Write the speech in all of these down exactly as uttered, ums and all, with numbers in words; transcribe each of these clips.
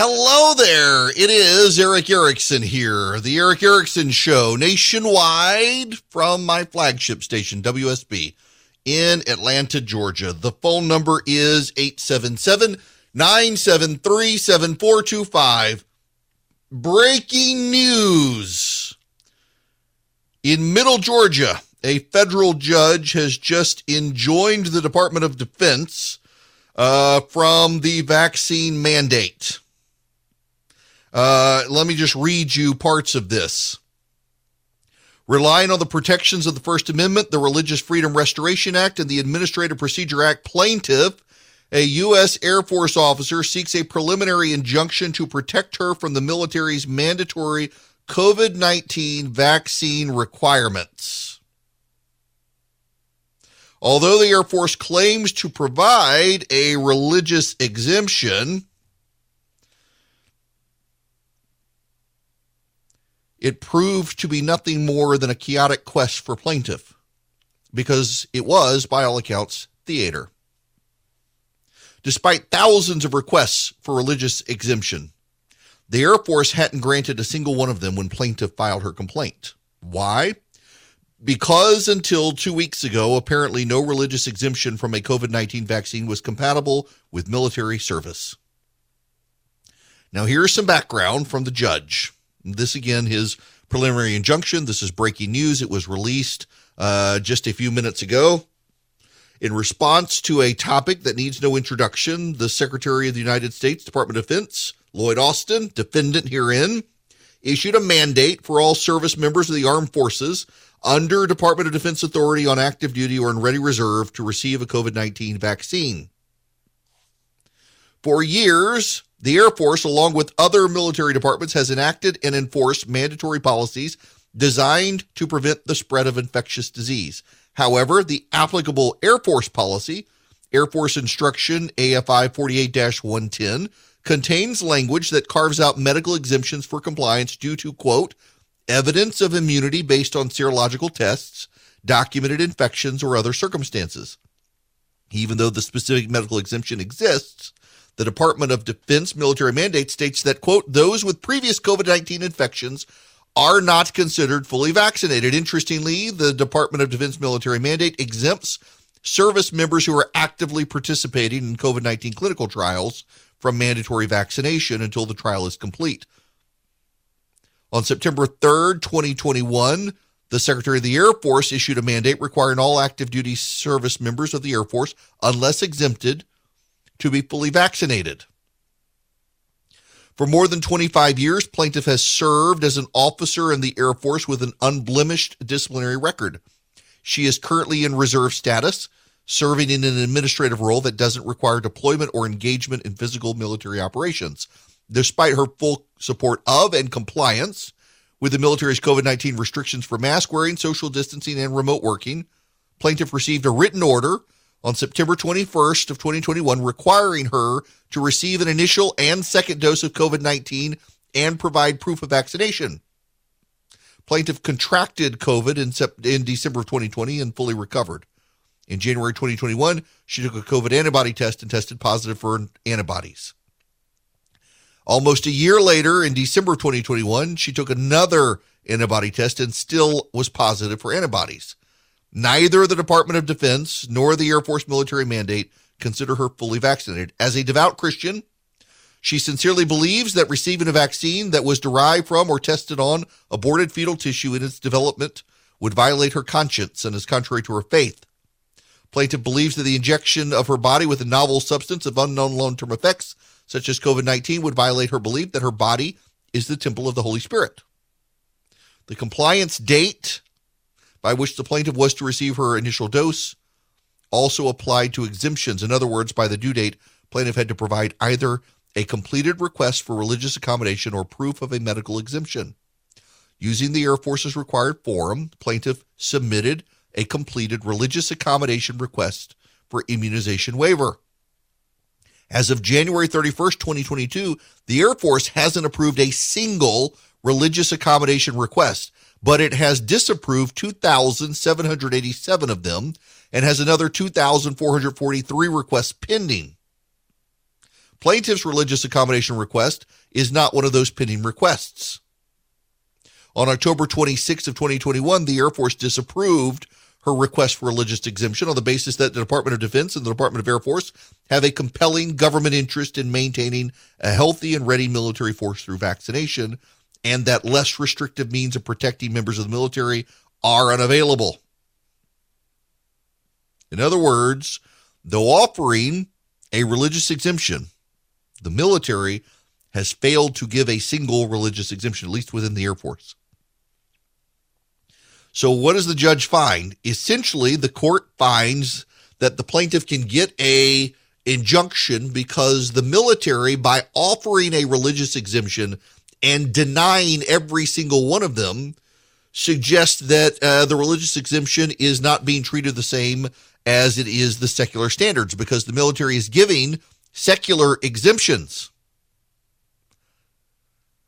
Hello there. It is Eric Erickson here, the Eric Erickson Show, nationwide from my flagship station, W S B, in Atlanta, Georgia. The phone number is eight seven seven, nine seven three, seven four two five. Breaking news. In Middle Georgia, a federal judge has just enjoined the Department of Defense uh, from the vaccine mandate. Uh, let me just read you parts of this. Relying on the protections of the First Amendment, the Religious Freedom Restoration Act, and the Administrative Procedure Act, plaintiff, a U S. Air Force officer, seeks a preliminary injunction to protect her from the military's mandatory covid nineteen vaccine requirements. Although the Air Force claims to provide a religious exemption, it proved to be nothing more than a chaotic quest for plaintiff, because it was, by all accounts, theater. Despite thousands of requests for religious exemption, the Air Force hadn't granted a single one of them when plaintiff filed her complaint. Why? Because until two weeks ago, apparently no religious exemption from a covid nineteen vaccine was compatible with military service. Now, here's some background from the judge. This, again, his preliminary injunction. This is breaking news. It was released uh, just a few minutes ago. In response to a topic that needs no introduction, the Secretary of the United States Department of Defense, Lloyd Austin, defendant herein, issued a mandate for all service members of the armed forces under Department of Defense authority on active duty or in ready reserve to receive a covid nineteen vaccine. For years, the Air Force, along with other military departments, has enacted and enforced mandatory policies designed to prevent the spread of infectious disease. However, the applicable Air Force policy, Air Force Instruction A F I forty-eight dash one ten, contains language that carves out medical exemptions for compliance due to, quote, evidence of immunity based on serological tests, documented infections, or other circumstances. Even though the specific medical exemption exists, the Department of Defense military mandate states that, quote, those with previous covid nineteen infections are not considered fully vaccinated. Interestingly, the Department of Defense military mandate exempts service members who are actively participating in covid nineteen clinical trials from mandatory vaccination until the trial is complete. On September third, twenty twenty-one, the Secretary of the Air Force issued a mandate requiring all active duty service members of the Air Force, unless exempted, to be fully vaccinated. For more than twenty-five years, plaintiff has served as an officer in the Air Force with an unblemished disciplinary record. She is currently in reserve status, serving in an administrative role that doesn't require deployment or engagement in physical military operations. Despite her full support of and compliance with the military's covid nineteen restrictions for mask wearing, social distancing, and remote working, plaintiff received a written order on September twenty-first of twenty twenty-one, requiring her to receive an initial and second dose of covid nineteen and provide proof of vaccination. Plaintiff contracted COVID in, sep- in December of twenty twenty and fully recovered. In January twenty twenty-one, she took a COVID antibody test and tested positive for antibodies. Almost a year later, in December of twenty twenty-one, she took another antibody test and still was positive for antibodies. Neither the Department of Defense nor the Air Force military mandate consider her fully vaccinated. As a devout Christian, she sincerely believes that receiving a vaccine that was derived from or tested on aborted fetal tissue in its development would violate her conscience and is contrary to her faith. Plaintiff believes that the injection of her body with a novel substance of unknown long-term effects, such as covid nineteen, would violate her belief that her body is the temple of the Holy Spirit. The compliance date by which the plaintiff was to receive her initial dose also applied to exemptions. In other words, by the due date, plaintiff had to provide either a completed request for religious accommodation or proof of a medical exemption. Using the Air Force's required form, plaintiff submitted a completed religious accommodation request for immunization waiver. As of January thirty-first, twenty twenty-two, the Air Force hasn't approved a single religious accommodation request, but it has disapproved two thousand seven hundred eighty-seven of them and has another two thousand four hundred forty-three requests pending. Plaintiff's religious accommodation request is not one of those pending requests. On October twenty-sixth of twenty twenty-one, the Air Force disapproved her request for religious exemption on the basis that the Department of Defense and the Department of Air Force have a compelling government interest in maintaining a healthy and ready military force through vaccination, and that less restrictive means of protecting members of the military are unavailable. In other words, though offering a religious exemption, the military has failed to give a single religious exemption, at least within the Air Force. So what does the judge find? Essentially, the court finds that the plaintiff can get a injunction because the military, by offering a religious exemption and denying every single one of them, suggests that uh, the religious exemption is not being treated the same as it is the secular standards, because the military is giving secular exemptions.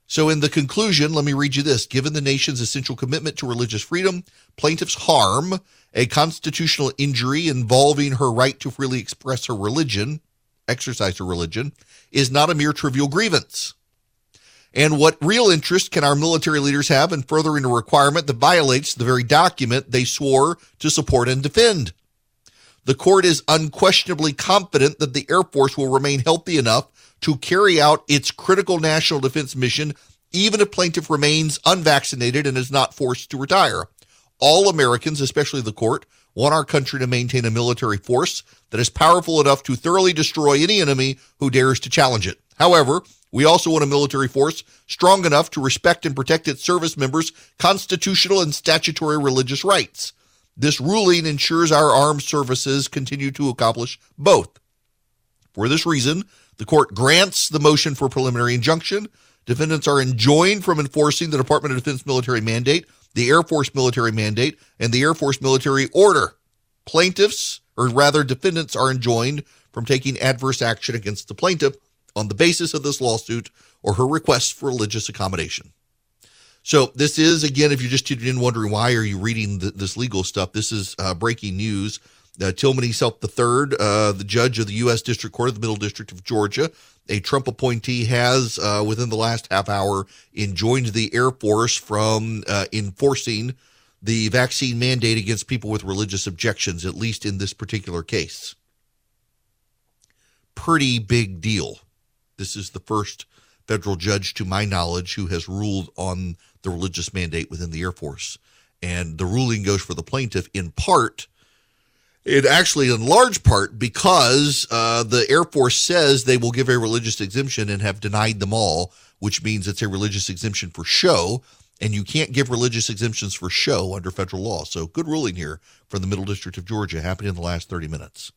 So in the conclusion, let me read you this. Given the nation's essential commitment to religious freedom, plaintiff's harm, a constitutional injury involving her right to freely express her religion, exercise her religion, is not a mere trivial grievance. And what real interest can our military leaders have in furthering a requirement that violates the very document they swore to support and defend? The court is unquestionably confident that the Air Force will remain healthy enough to carry out its critical national defense mission, even if plaintiff remains unvaccinated and is not forced to retire. All Americans, especially the court, want our country to maintain a military force that is powerful enough to thoroughly destroy any enemy who dares to challenge it. However, we also want a military force strong enough to respect and protect its service members' constitutional and statutory religious rights. This ruling ensures our armed services continue to accomplish both. For this reason, the court grants the motion for preliminary injunction. Defendants are enjoined from enforcing the Department of Defense military mandate, the Air Force military mandate, and the Air Force military order. Plaintiffs, or rather defendants, are enjoined from taking adverse action against the plaintiff on the basis of this lawsuit or her request for religious accommodation. So this is, again, if you're just tuning in wondering why are you reading the, this legal stuff, this is uh, breaking news. Uh, Tillman Self the third, uh, the judge of the U S District Court of the Middle District of Georgia, a Trump appointee, has uh, within the last half hour enjoined the Air Force from uh, enforcing the vaccine mandate against people with religious objections, at least in this particular case. Pretty big deal. This is the first federal judge, to my knowledge, who has ruled on the religious mandate within the Air Force. And the ruling goes for the plaintiff in part, it actually in large part, because uh, the Air Force says they will give a religious exemption and have denied them all, which means it's a religious exemption for show, and you can't give religious exemptions for show under federal law. So good ruling here from the Middle District of Georgia, happened in the last thirty minutes.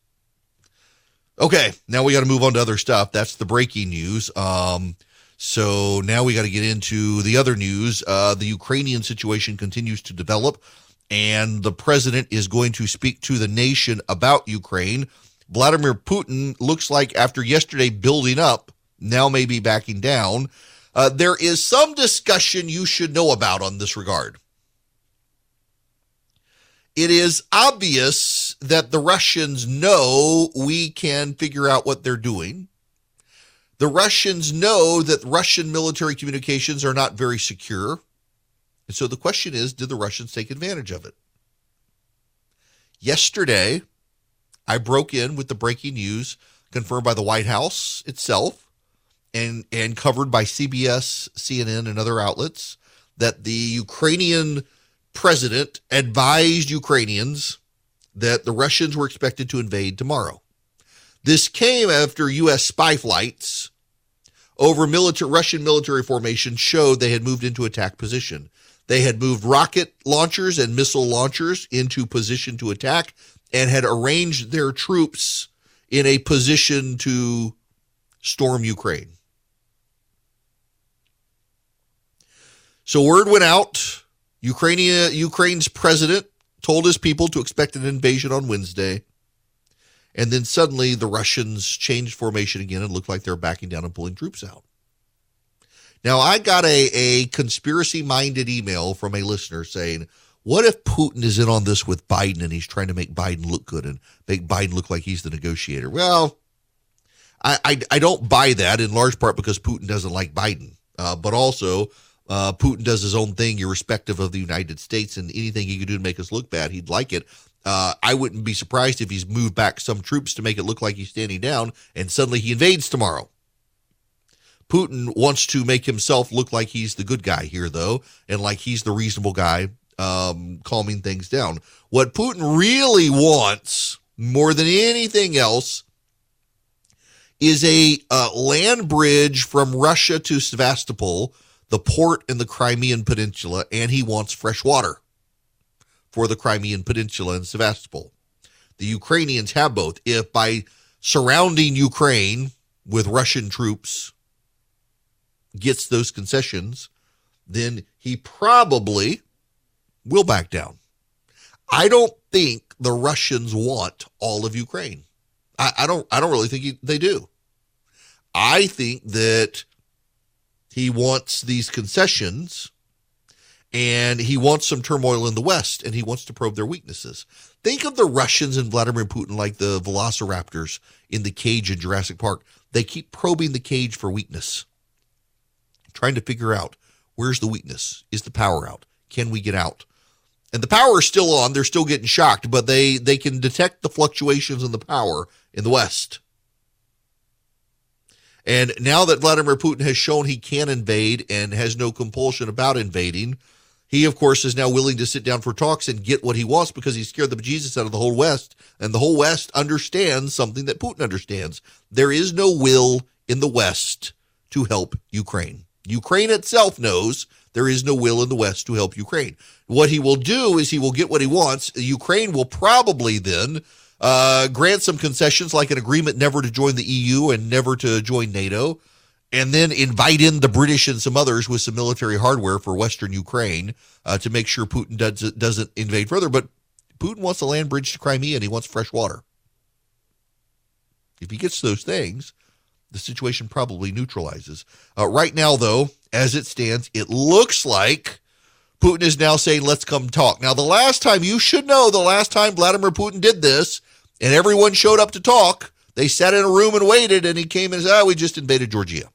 Okay, now we got to move on to other stuff. That's the breaking news. Um... So now we got to get into the other news. Uh, the Ukrainian situation continues to develop, and the president is going to speak to the nation about Ukraine. Vladimir Putin looks like, after yesterday building up, now may be backing down. Uh, there is some discussion you should know about on this regard. It is obvious that the Russians know we can figure out what they're doing. The Russians know that Russian military communications are not very secure. And so the question is, did the Russians take advantage of it? Yesterday, I broke in with the breaking news confirmed by the White House itself and, and covered by C B S, C N N, and other outlets, that the Ukrainian president advised Ukrainians that the Russians were expected to invade tomorrow. This came after U S spy flights over military, Russian military formations showed they had moved into attack position. They had moved rocket launchers and missile launchers into position to attack and had arranged their troops in a position to storm Ukraine. So word went out. Ukraine, Ukraine's president told his people to expect an invasion on Wednesday. And then suddenly the Russians changed formation again and looked like they're backing down and pulling troops out. Now, I got a, a conspiracy-minded email from a listener saying, what if Putin is in on this with Biden and he's trying to make Biden look good and make Biden look like he's the negotiator? Well, I, I, I don't buy that, in large part because Putin doesn't like Biden, uh, but also uh, Putin does his own thing, irrespective of the United States, and anything he could do to make us look bad, he'd like it. Uh, I wouldn't be surprised if he's moved back some troops to make it look like he's standing down, and suddenly he invades tomorrow. Putin wants to make himself look like he's the good guy here, though, and like he's the reasonable guy um, calming things down. What Putin really wants more than anything else is a uh, land bridge from Russia to Sevastopol, the port in the Crimean Peninsula, and he wants fresh water for the Crimean Peninsula and Sevastopol. The Ukrainians have both. If by surrounding Ukraine with Russian troops gets those concessions, then he probably will back down. I don't think the Russians want all of Ukraine. I, I don't I don't really think he, they do. I think that he wants these concessions, and he wants some turmoil in the West, and he wants to probe their weaknesses. Think of the Russians and Vladimir Putin like the velociraptors in the cage in Jurassic Park. They keep probing the cage for weakness, trying to figure out, where's the weakness? Is the power out? Can we get out? And the power is still on. They're still getting shocked, but they, they can detect the fluctuations in the power in the West. And now that Vladimir Putin has shown he can invade and has no compulsion about invading, he, of course, is now willing to sit down for talks and get what he wants because he scared the bejesus out of the whole West, and the whole West understands something that Putin understands. There is no will in the West to help Ukraine. Ukraine itself knows there is no will in the West to help Ukraine. What he will do is he will get what he wants. Ukraine will probably then uh, grant some concessions, like an agreement never to join the E U and never to join NATO, and then invite in the British and some others with some military hardware for Western Ukraine uh, to make sure Putin does, doesn't invade further. But Putin wants a land bridge to Crimea, and he wants fresh water. If he gets those things, the situation probably neutralizes. Uh, right now, though, as it stands, it looks like Putin is now saying, let's come talk. Now, the last time, you should know, the last time Vladimir Putin did this and everyone showed up to talk, they sat in a room and waited, and he came and said, ah, we just invaded Georgia.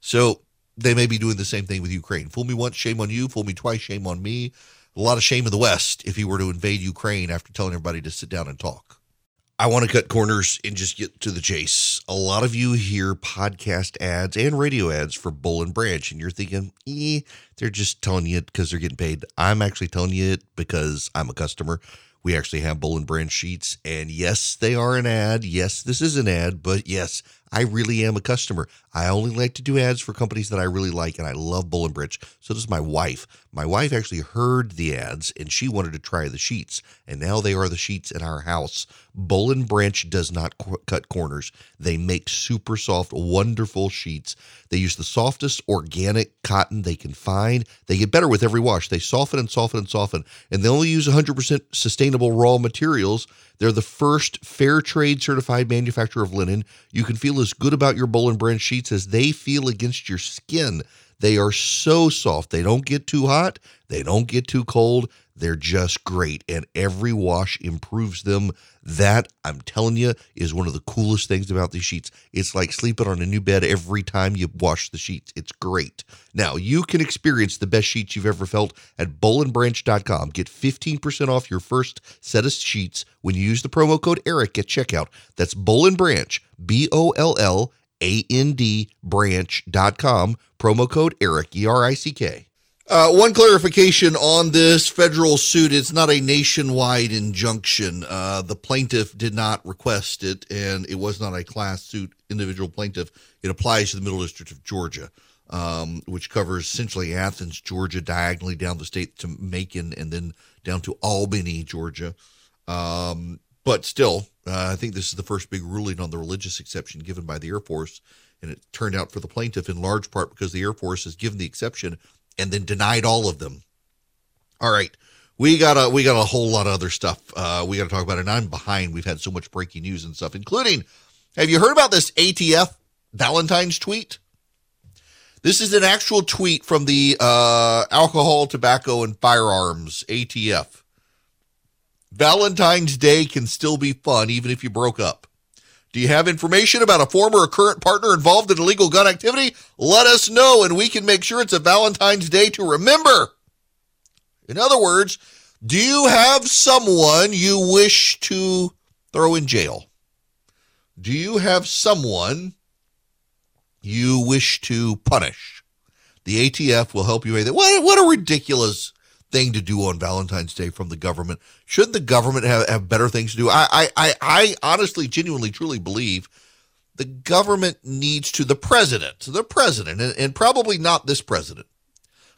So they may be doing the same thing with Ukraine. Fool me once, shame on you. Fool me twice, shame on me. A lot of shame in the West if he were to invade Ukraine after telling everybody to sit down and talk. I want to cut corners and just get to the chase. A lot of you hear podcast ads and radio ads for Boll and Branch, and you're thinking, eh, they're just telling you it because they're getting paid. I'm actually telling you it because I'm a customer. We actually have Boll and Branch sheets, and yes, they are an ad. Yes, this is an ad, but yes, I really am a customer. I only like to do ads for companies that I really like, and I love Boll and Branch. So does my wife. My wife actually heard the ads, and she wanted to try the sheets, and now they are the sheets in our house. Boll and Branch does not co- cut corners. They make super soft, wonderful sheets. They use the softest organic cotton they can find. They get better with every wash. They soften and soften and soften, and they only use one hundred percent sustainable raw materials. They're the first fair trade certified manufacturer of linen. You can feel as good about your Boll and Branch sheets as they feel against your skin. They are so soft. They don't get too hot. They don't get too cold. They're just great, and every wash improves them. That, I'm telling you, is one of the coolest things about these sheets. It's like sleeping on a new bed every time you wash the sheets. It's great. Now, you can experience the best sheets you've ever felt at boll and branch dot com. Get fifteen percent off your first set of sheets when you use the promo code ERIC at checkout. That's Boll and Branch, B O L L A N D, branch dot com, promo code ERIC, E R I C K. Uh, one clarification on this federal suit. It's not a nationwide injunction. Uh, the plaintiff did not request it, and it was not a class suit, individual plaintiff. It applies to the Middle District of Georgia, um, which covers essentially Athens, Georgia, diagonally down the state to Macon, and then down to Albany, Georgia. Um, but still, uh, I think this is the first big ruling on the religious exception given by the Air Force, and it turned out for the plaintiff in large part because the Air Force has given the exception and then denied all of them. All right, we got a we got a whole lot of other stuff uh, we got to talk about, and I'm behind. We've had so much breaking news and stuff, including, have you heard about this A T F Valentine's tweet? This is an actual tweet from the uh, Alcohol, Tobacco, and Firearms, A T F. Valentine's Day can still be fun even if you broke up. Do you have information about a former or current partner involved in illegal gun activity? Let us know, and we can make sure it's a Valentine's Day to remember. In other words, do you have someone you wish to throw in jail? Do you have someone you wish to punish? The A T F will help you. What, what a ridiculous thing to do on Valentine's Day from the government. Shouldn't the government have, have better things to do? I, I, I, I honestly, genuinely, truly believe the government needs to, the president, the president, and, and probably not this president,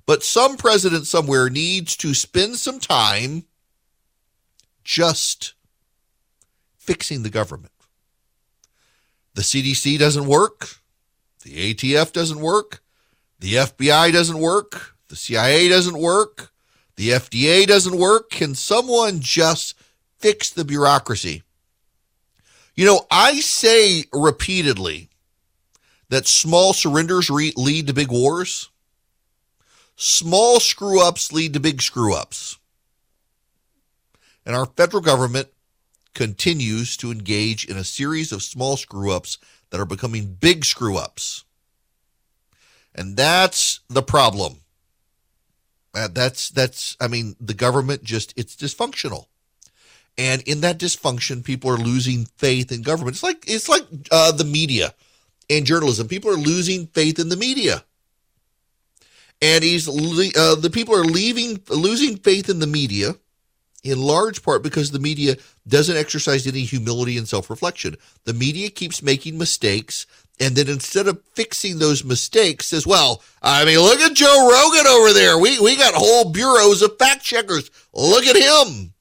but some president somewhere needs to spend some time just fixing the government. The C D C doesn't work. The A T F doesn't work. The F B I doesn't work. The C I A doesn't work. The F D A doesn't work. Can someone just fix the bureaucracy? You know, I say repeatedly that small surrenders re- lead to big wars. Small screw-ups lead to big screw-ups. And our federal government continues to engage in a series of small screw-ups that are becoming big screw-ups. And that's the problem. Uh, that's, that's, I mean, the government just, it's dysfunctional. And in that dysfunction, people are losing faith in government. It's like, it's like uh, the media and journalism. People are losing faith in the media. And he's, uh, the people are leaving, losing faith in the media in large part because the media doesn't exercise any humility and self-reflection. The media keeps making mistakes. And then instead of fixing those mistakes, says, well, I mean, look at Joe Rogan over there. We we got whole bureaus of fact checkers. Look at him.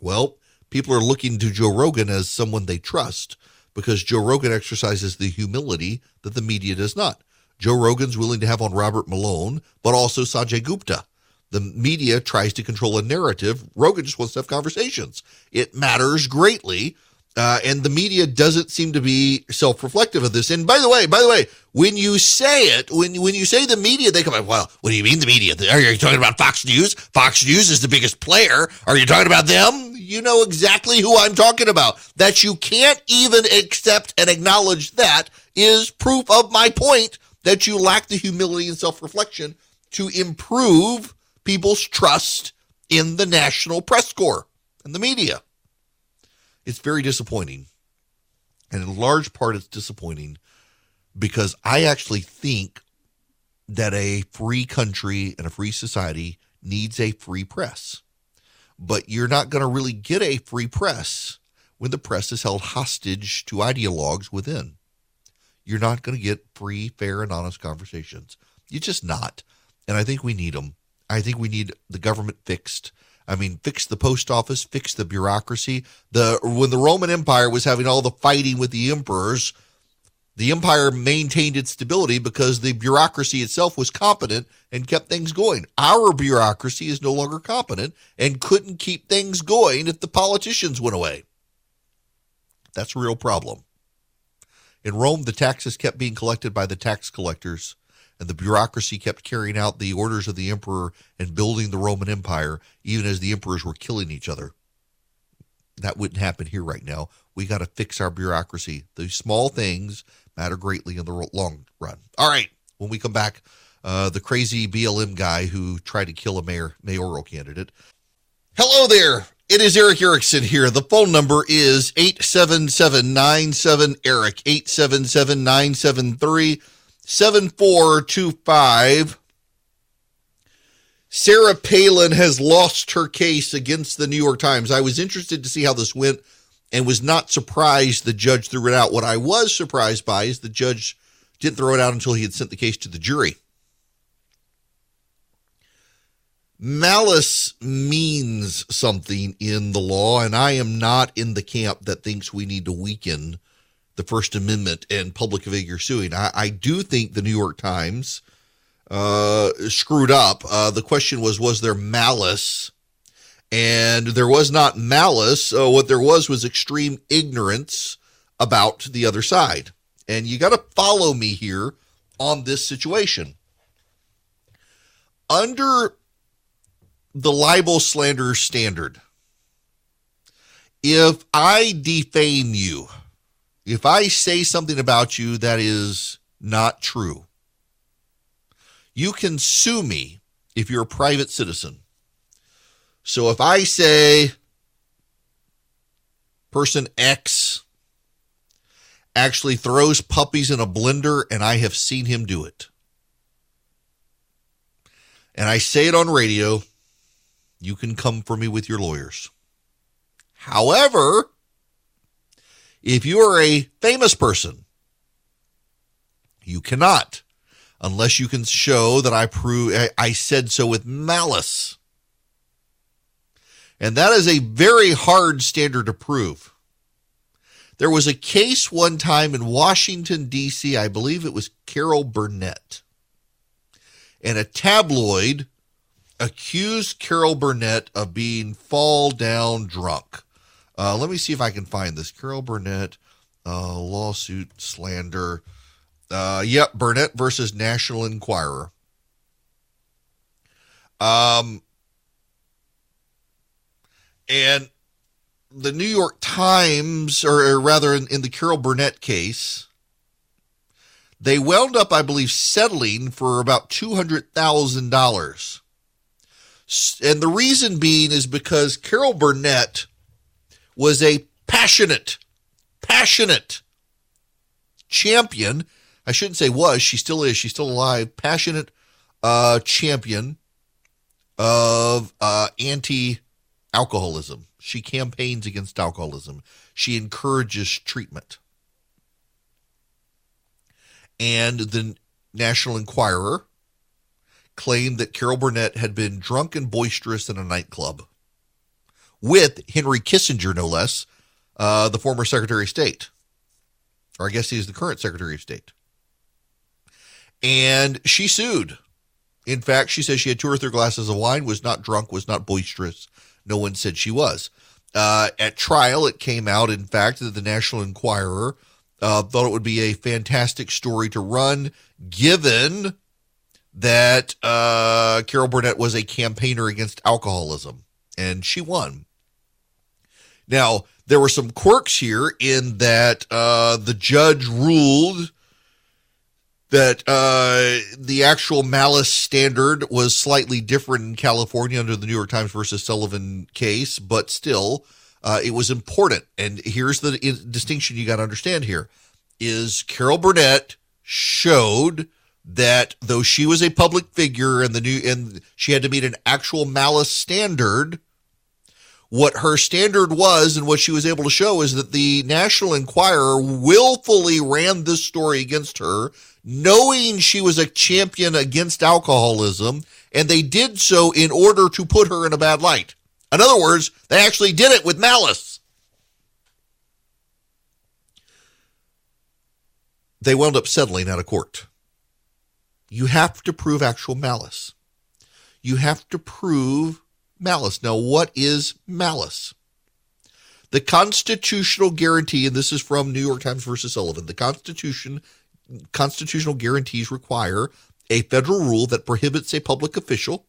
Well, people are looking to Joe Rogan as someone they trust because Joe Rogan exercises the humility that the media does not. Joe Rogan's willing to have on Robert Malone, but also Sanjay Gupta. The media tries to control a narrative. Rogan just wants to have conversations. It matters greatly. Uh, and the media doesn't seem to be self-reflective of this. And by the way, by the way, when you say it, when when you say the media, they come up, well, what do you mean the media? Are you talking about Fox News? Fox News is the biggest player. Are you talking about them? You know exactly who I'm talking about. That you can't even accept and acknowledge that is proof of my point that you lack the humility and self-reflection to improve people's trust in the National Press Corps and the media. It's very disappointing, and in large part it's disappointing because I actually think that a free country and a free society needs a free press, but you're not going to really get a free press when the press is held hostage to ideologues within. You're not going to get free, fair, and honest conversations. You're just not, and I think we need them. I think we need the government fixed. I mean, fix the post office, fix the bureaucracy. The when the Roman Empire was having all the fighting with the emperors, the empire maintained its stability because the bureaucracy itself was competent and kept things going. Our bureaucracy is no longer competent and couldn't keep things going if the politicians went away. That's a real problem. In Rome, the taxes kept being collected by the tax collectors, and the bureaucracy kept carrying out the orders of the emperor and building the Roman Empire, even as the emperors were killing each other. That wouldn't happen here right now. We got to fix our bureaucracy. Those small things matter greatly in the long run. All right, when we come back, uh, the crazy B L M guy who tried to kill a mayor, mayoral candidate. Hello there. It is Eric Erickson here. The phone number is eight seven seven, nine seven, E R I C, eight seven seven, nine seven three, seven four two five. Sarah Palin has lost her case against the New York Times. I was interested to see how this went and was not surprised the judge threw it out. What I was surprised by is the judge didn't throw it out until he had sent the case to the jury. Malice means something in the law, and I am not in the camp that thinks we need to weaken the First Amendment and public figure suing. I, I do think the New York Times uh, screwed up. Uh, the question was, was there malice? And there was not malice. Uh, what there was was extreme ignorance about the other side. And you got to follow me here on this situation. Under the libel slander standard, If I defame you, if I say something about you that is not true, you can sue me if you're a private citizen. So if I say person X actually throws puppies in a blender and I have seen him do it, and I say it on radio, you can come for me with your lawyers. However, if you are a famous person, you cannot, unless you can show that I prove I, I said so with malice. And that is a very hard standard to prove. There was a case one time in Washington, D C, I believe it was Carol Burnett. And a tabloid accused Carol Burnett of being fall down drunk. Uh, let me see if I can find this. Carol Burnett, uh, lawsuit slander. Uh, yep, Burnett versus National Enquirer. Um, and the New York Times, or, or rather in, in the Carol Burnett case, they wound up, I believe, settling for about two hundred thousand dollars. And the reason being is because Carol Burnett was a passionate, passionate champion. I shouldn't say was. She still is. She's still alive. Passionate uh, champion of uh, anti-alcoholism. She campaigns against alcoholism. She encourages treatment. And the National Enquirer claimed that Carol Burnett had been drunk and boisterous in a nightclub with Henry Kissinger, no less, uh, the former Secretary of State. Or I guess he's the current Secretary of State. And she sued. In fact, she says she had two or three glasses of wine, was not drunk, was not boisterous. No one said she was. Uh, at trial, it came out, in fact, that the National Enquirer Uh, thought it would be a fantastic story to run, given that uh, Carol Burnett was a campaigner against alcoholism, and she won. Now, there were some quirks here in that uh, the judge ruled that uh, the actual malice standard was slightly different in California under the New York Times versus Sullivan case, but still, Uh, it was important. And here's the distinction you got to understand here is Carol Burnett showed that though she was a public figure and the new and she had to meet an actual malice standard, what her standard was and what she was able to show is that the National Enquirer willfully ran this story against her, knowing she was a champion against alcoholism, and they did so in order to put her in a bad light. In other words, they actually did it with malice. They wound up settling out of court. You have to prove actual malice. You have to prove malice. Now, what is malice? The constitutional guarantee, and this is from New York Times versus Sullivan, the Constitution, constitutional guarantees require a federal rule that prohibits a public official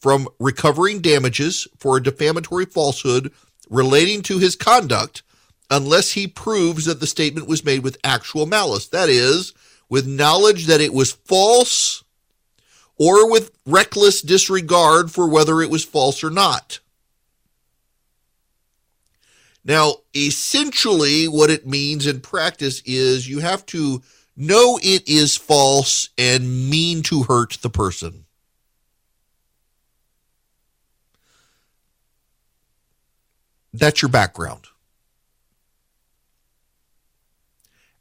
from recovering damages for a defamatory falsehood relating to his conduct unless he proves that the statement was made with actual malice. That is, with knowledge that it was false or with reckless disregard for whether it was false or not. Now, essentially what it means in practice is you have to know it is false and mean to hurt the person. That's your background.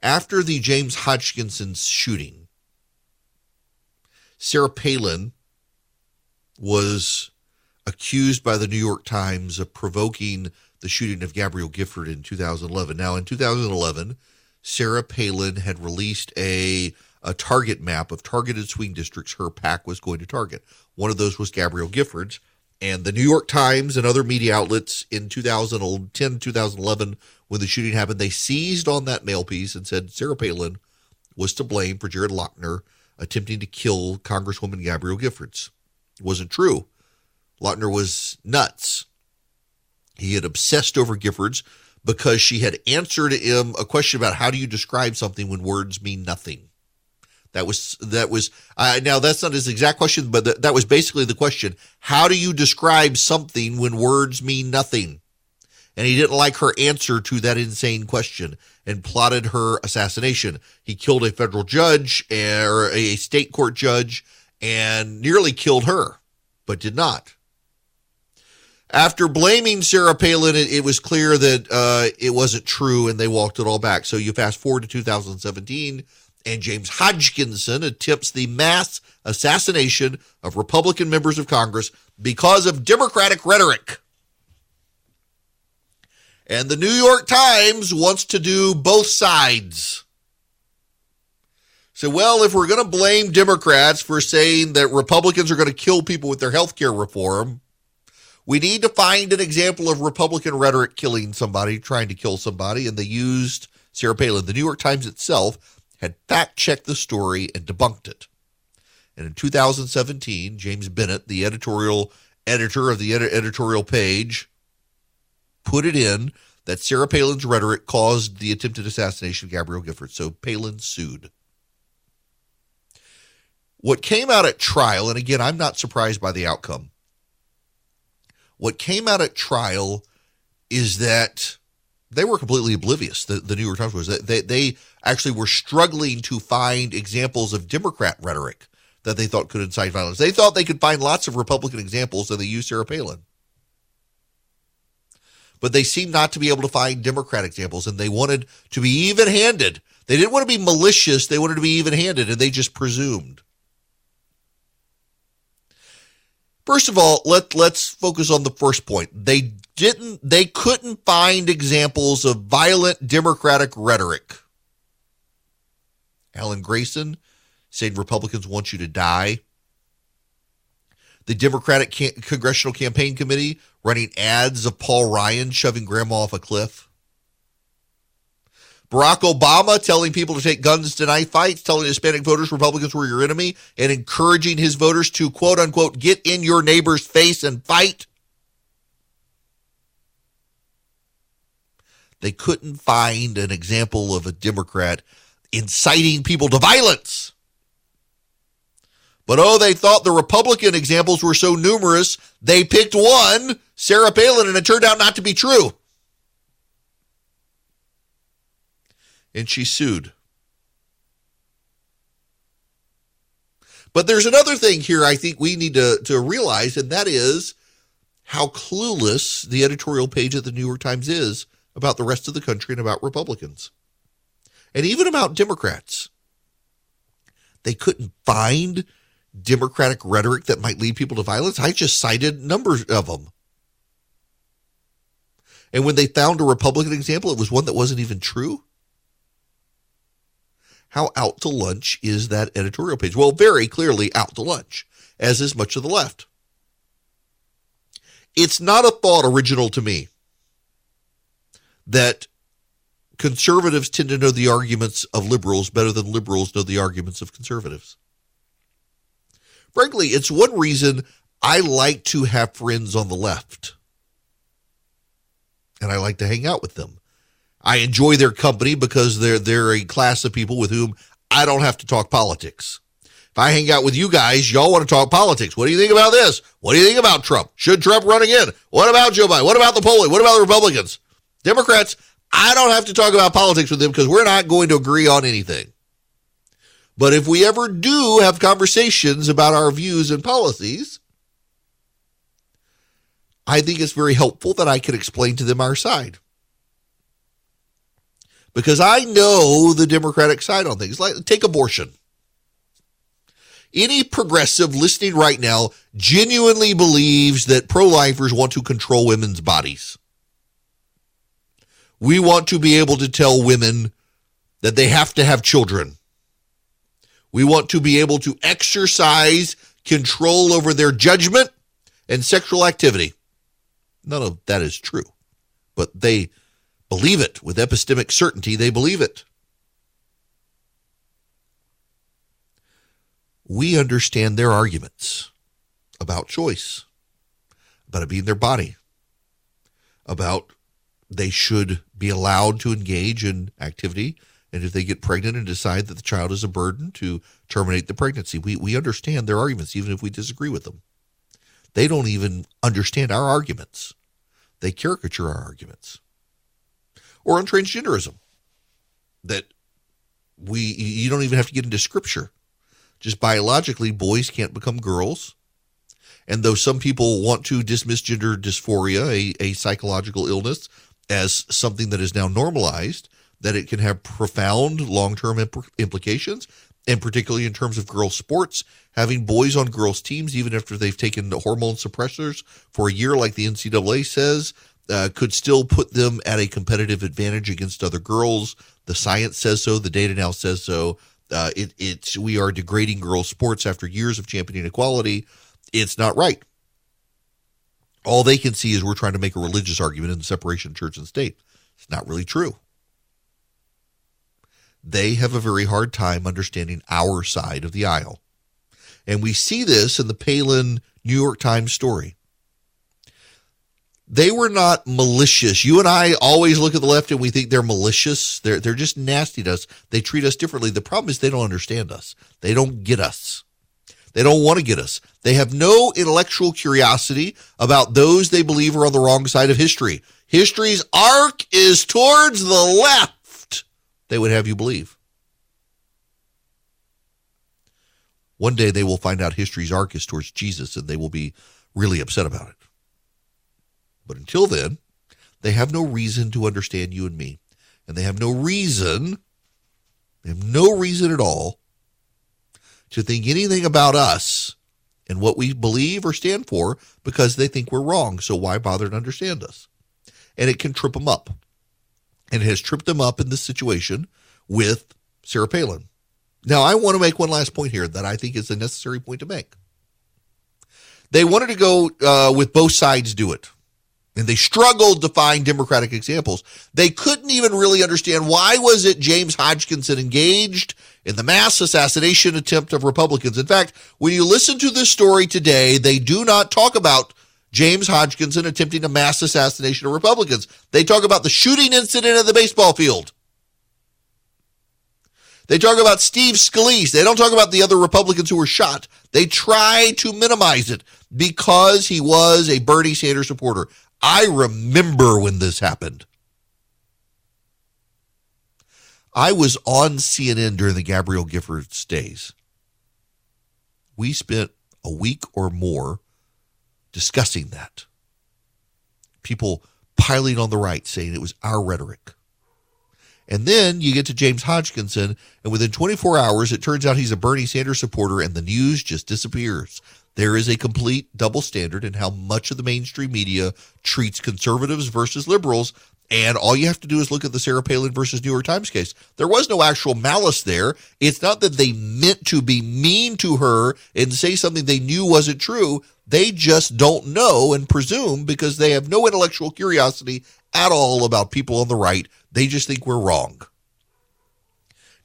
After the James Hodgkinson shooting, Sarah Palin was accused by the New York Times of provoking the shooting of Gabrielle Giffords in two thousand eleven. Now, in two thousand eleven, Sarah Palin had released a, a target map of targeted swing districts her PAC was going to target. One of those was Gabrielle Giffords. And the New York Times and other media outlets in two thousand ten, two thousand eleven, when the shooting happened, they seized on that mail piece and said Sarah Palin was to blame for Jared Loughner attempting to kill Congresswoman Gabrielle Giffords. It wasn't true. Loughner was nuts. He had obsessed over Giffords because she had answered him a question about how do you describe something when words mean nothing. That was, that was, uh, now that's not his exact question, but th- that was basically the question. How do you describe something when words mean nothing? And he didn't like her answer to that insane question and plotted her assassination. He killed a federal judge or a state court judge and nearly killed her, but did not. After blaming Sarah Palin, it, it was clear that uh, it wasn't true and they walked it all back. So you fast forward to two thousand seventeen, and James Hodgkinson attempts the mass assassination of Republican members of Congress because of Democratic rhetoric. And the New York Times wants to do both sides. So, well, if we're going to blame Democrats for saying that Republicans are going to kill people with their health care reform, we need to find an example of Republican rhetoric killing somebody, trying to kill somebody, and they used Sarah Palin. The New York Times itself had fact-checked the story and debunked it. And in two thousand seventeen, James Bennett, the editorial editor of the ed- editorial page, put it in that Sarah Palin's rhetoric caused the attempted assassination of Gabrielle Giffords. So Palin sued. What came out at trial, and again, I'm not surprised by the outcome. What came out at trial is that they were completely oblivious. The, the New York Times was that they, they actually were struggling to find examples of Democrat rhetoric that they thought could incite violence. They thought they could find lots of Republican examples, and they used Sarah Palin. But they seemed not to be able to find Democrat examples, and they wanted to be even-handed. They didn't want to be malicious. They wanted to be even-handed, and they just presumed. First of all, let, let's focus on the first point. They didn't, they couldn't find examples of violent Democratic rhetoric. Alan Grayson saying Republicans want you to die. The Democratic Can- Congressional Campaign Committee running ads of Paul Ryan shoving grandma off a cliff. Barack Obama telling people to take guns to knife fights, telling Hispanic voters Republicans were your enemy, and encouraging his voters to, quote unquote, get in your neighbor's face and fight. They couldn't find an example of a Democrat inciting people to violence. But, oh, they thought the Republican examples were so numerous, they picked one, Sarah Palin, and it turned out not to be true. And she sued. But there's another thing here I think we need to, to realize, and that is how clueless the editorial page of the New York Times is about the rest of the country and about Republicans, and even about Democrats. They couldn't find Democratic rhetoric that might lead people to violence. I just cited numbers of them. And when they found a Republican example, it was one that wasn't even true. How out to lunch is that editorial page? Well, very clearly out to lunch, as is much of the left. It's not a thought original to me that conservatives tend to know the arguments of liberals better than liberals know the arguments of conservatives. Frankly, it's one reason I like to have friends on the left, and I like to hang out with them. I enjoy their company because they're they're a class of people with whom I don't have to talk politics. If I hang out with you guys, y'all want to talk politics. What do you think about this? What do you think about Trump? Should Trump run again? What about Joe Biden? What about the polling? What about the Republicans? Democrats, I don't have to talk about politics with them because we're not going to agree on anything. But if we ever do have conversations about our views and policies, I think it's very helpful that I can explain to them our side. Because I know the Democratic side on things. Like, take abortion. Any progressive listening right now genuinely believes that pro-lifers want to control women's bodies. We want to be able to tell women that they have to have children. We want to be able to exercise control over their judgment and sexual activity. None of that is true, but they believe it with epistemic certainty. They believe it. We understand their arguments about choice, about it being their body, about they should be allowed to engage in activity, and if they get pregnant and decide that the child is a burden, to terminate the pregnancy. We we understand their arguments, even if we disagree with them. They don't even understand our arguments. They caricature our arguments. Or on transgenderism, that we you don't even have to get into scripture. Just biologically, boys can't become girls. And though some people want to dismiss gender dysphoria, a, a psychological illness, as something that is now normalized, that it can have profound long-term imp- implications, and particularly in terms of girls' sports, having boys on girls' teams, even after they've taken the hormone suppressors for a year, like the N C double A says, uh, could still put them at a competitive advantage against other girls. The science says so. The data now says so. Uh, it, it's we are degrading girls' sports after years of championing equality. It's not right. All they can see is we're trying to make a religious argument in the separation of church and state. It's not really true. They have a very hard time understanding our side of the aisle. And we see this in the Palin New York Times story. They were not malicious. You and I always look at the left and we think they're malicious. They're, they're just nasty to us. They treat us differently. The problem is they don't understand us. They don't get us. They don't want to get us. They have no intellectual curiosity about those they believe are on the wrong side of history. History's arc is towards the left, they would have you believe. One day they will find out history's arc is towards Jesus, and they will be really upset about it. But until then, they have no reason to understand you and me. And they have no reason, they have no reason at all to think anything about us and what we believe or stand for, because they think we're wrong. So why bother to understand us? And it can trip them up. And it has tripped them up in this situation with Sarah Palin. Now, I want to make one last point here that I think is a necessary point to make. They wanted to go uh, with both sides do it. And they struggled to find Democratic examples. They couldn't even really understand why was it James Hodgkinson engaged in the mass assassination attempt of Republicans. In fact, when you listen to this story today, they do not talk about James Hodgkinson attempting a mass assassination of Republicans. They talk about the shooting incident at the baseball field. They talk about Steve Scalise. They don't talk about the other Republicans who were shot. They try to minimize it because he was a Bernie Sanders supporter. I remember when this happened. I was on C N N during the Gabrielle Giffords days. We spent a week or more discussing that. People piling on the right saying it was our rhetoric. And then you get to James Hodgkinson, and within twenty-four hours, it turns out he's a Bernie Sanders supporter, and the news just disappears. There is a complete double standard in how much of the mainstream media treats conservatives versus liberals, and all you have to do is look at the Sarah Palin versus New York Times case. There was no actual malice there. It's not that they meant to be mean to her and say something they knew wasn't true. They just don't know and presume because they have no intellectual curiosity at all about people on the right. They just think we're wrong.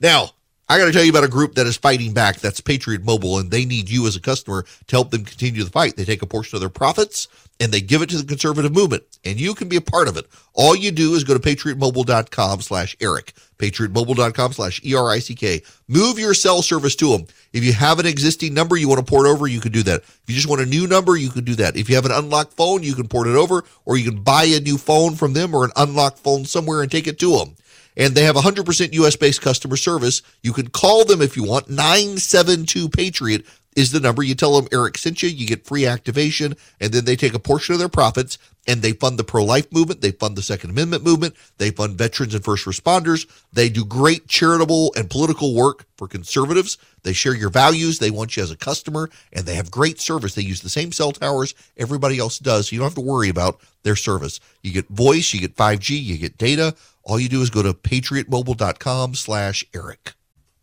Now, I got to tell you about a group that is fighting back. That's Patriot Mobile, and they need you as a customer to help them continue the fight. They take a portion of their profits, and they give it to the conservative movement, and you can be a part of it. All you do is go to patriotmobile.com slash Eric, patriotmobile.com slash E-R-I-C-K. Move your cell service to them. If you have an existing number you want to port over, you can do that. If you just want a new number, you can do that. If you have an unlocked phone, you can port it over, or you can buy a new phone from them or an unlocked phone somewhere and take it to them. And they have one hundred percent U S-based customer service. You can call them if you want. nine seven two Patriot is the number. You tell them Eric sent you. You get free activation, and then they take a portion of their profits, and they fund the pro-life movement. They fund the Second Amendment movement. They fund veterans and first responders. They do great charitable and political work for conservatives. They share your values. They want you as a customer, and they have great service. They use the same cell towers everybody else does, so you don't have to worry about their service. You get voice. You get five G. You get data. All you do is go to patriotmobile.com slash Eric.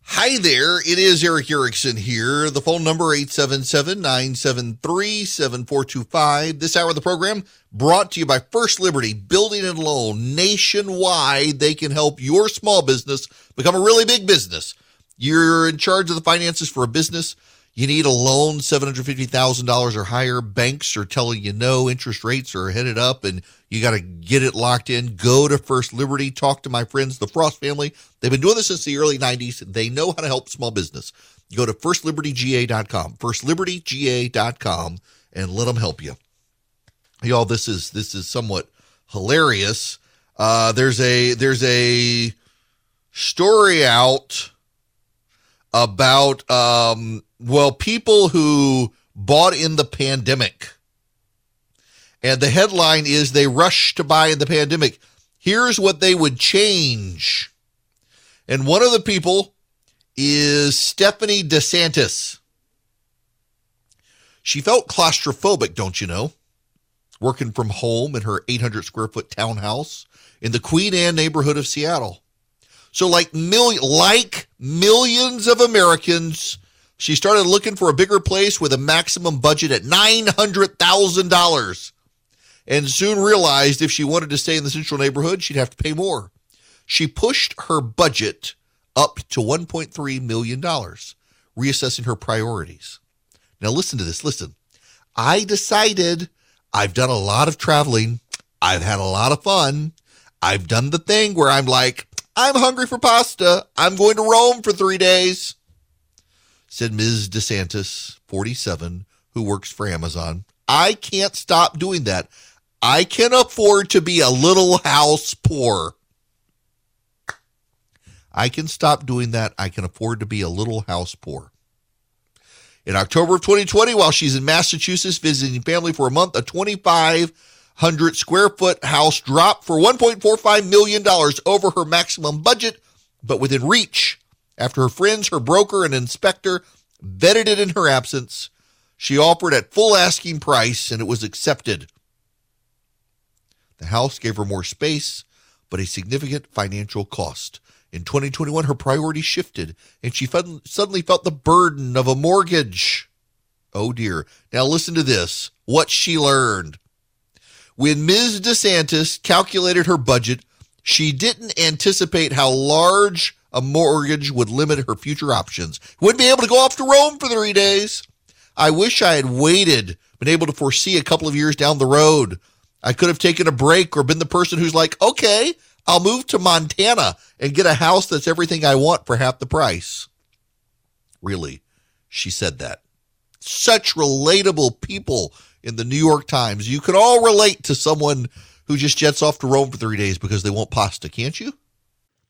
Hi there. It is Eric Erickson here. The phone number eight seven seven, nine seven three, seven four two five. This hour of the program brought to you by First Liberty Building and Loan. Nationwide, they can help your small business become a really big business. You're in charge of the finances for a business. You need a loan, seven hundred fifty thousand dollars or higher. Banks are telling you no. Interest rates are headed up, and you got to get it locked in. Go to First Liberty. Talk to my friends, the Frost family. They've been doing this since the early nineties. They know how to help small business. Go to First Liberty G A dot com, First Liberty G A dot com, and let them help you. Y'all, this is this is somewhat hilarious. Uh, there's a there's a story out about um, well, people who bought in the pandemic, and the headline is they rushed to buy in the pandemic. Here's what they would change, and one of the people is Stephanie DeSantis. She felt claustrophobic, don't you know, working from home in her eight hundred square foot townhouse in the Queen Anne neighborhood of Seattle. So like million, like millions of Americans, she started looking for a bigger place with a maximum budget at nine hundred thousand dollars, and soon realized if she wanted to stay in the central neighborhood, she'd have to pay more. She pushed her budget up to one point three million dollars, reassessing her priorities. Now listen to this, listen. I decided I've done a lot of traveling. I've had a lot of fun. I've done the thing where I'm like, I'm hungry for pasta. I'm going to Rome for three days, said Miz DeSantis, forty-seven, who works for Amazon. I can't stop doing that. I can afford to be a little house poor. I can stop doing that. I can afford to be a little house poor. In October of twenty twenty, while she's in Massachusetts visiting family for a month, a twenty-five hundred square foot house dropped for one point four five million dollars over her maximum budget, but within reach. After her friends, her broker, and inspector vetted it in her absence, she offered at full asking price, and it was accepted. The house gave her more space, but a significant financial cost. In twenty twenty-one, her priority shifted, and she suddenly felt the burden of a mortgage. Oh, dear. Now listen to this, what she learned. When Miz DeSantis calculated her budget, she didn't anticipate how large a mortgage would limit her future options. Wouldn't be able to go off to Rome for three days. I wish I had waited, been able to foresee a couple of years down the road. I could have taken a break or been the person who's like, okay, I'll move to Montana and get a house that's everything I want for half the price. Really, she said that. Such relatable people in the New York Times. You can all relate to someone who just jets off to Rome for three days because they want pasta, can't you?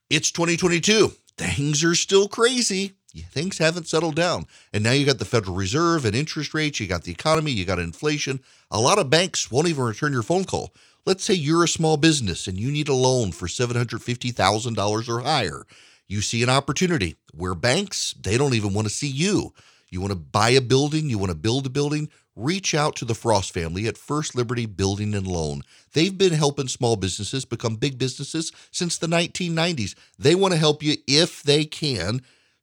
It's twenty twenty-two. Things are still crazy. Things haven't settled down. And now you got the Federal Reserve and interest rates. You got the economy. You got inflation. A lot of banks won't even return your phone call. Let's say you're a small business and you need a loan for seven hundred fifty thousand dollars or higher. You see an opportunity where banks, they don't even want to see you. You want to buy a building, you want to build a building, reach out to the Frost family at First Liberty Building and Loan. They've been helping small businesses become big businesses since the nineteen nineties. They want to help you if they can.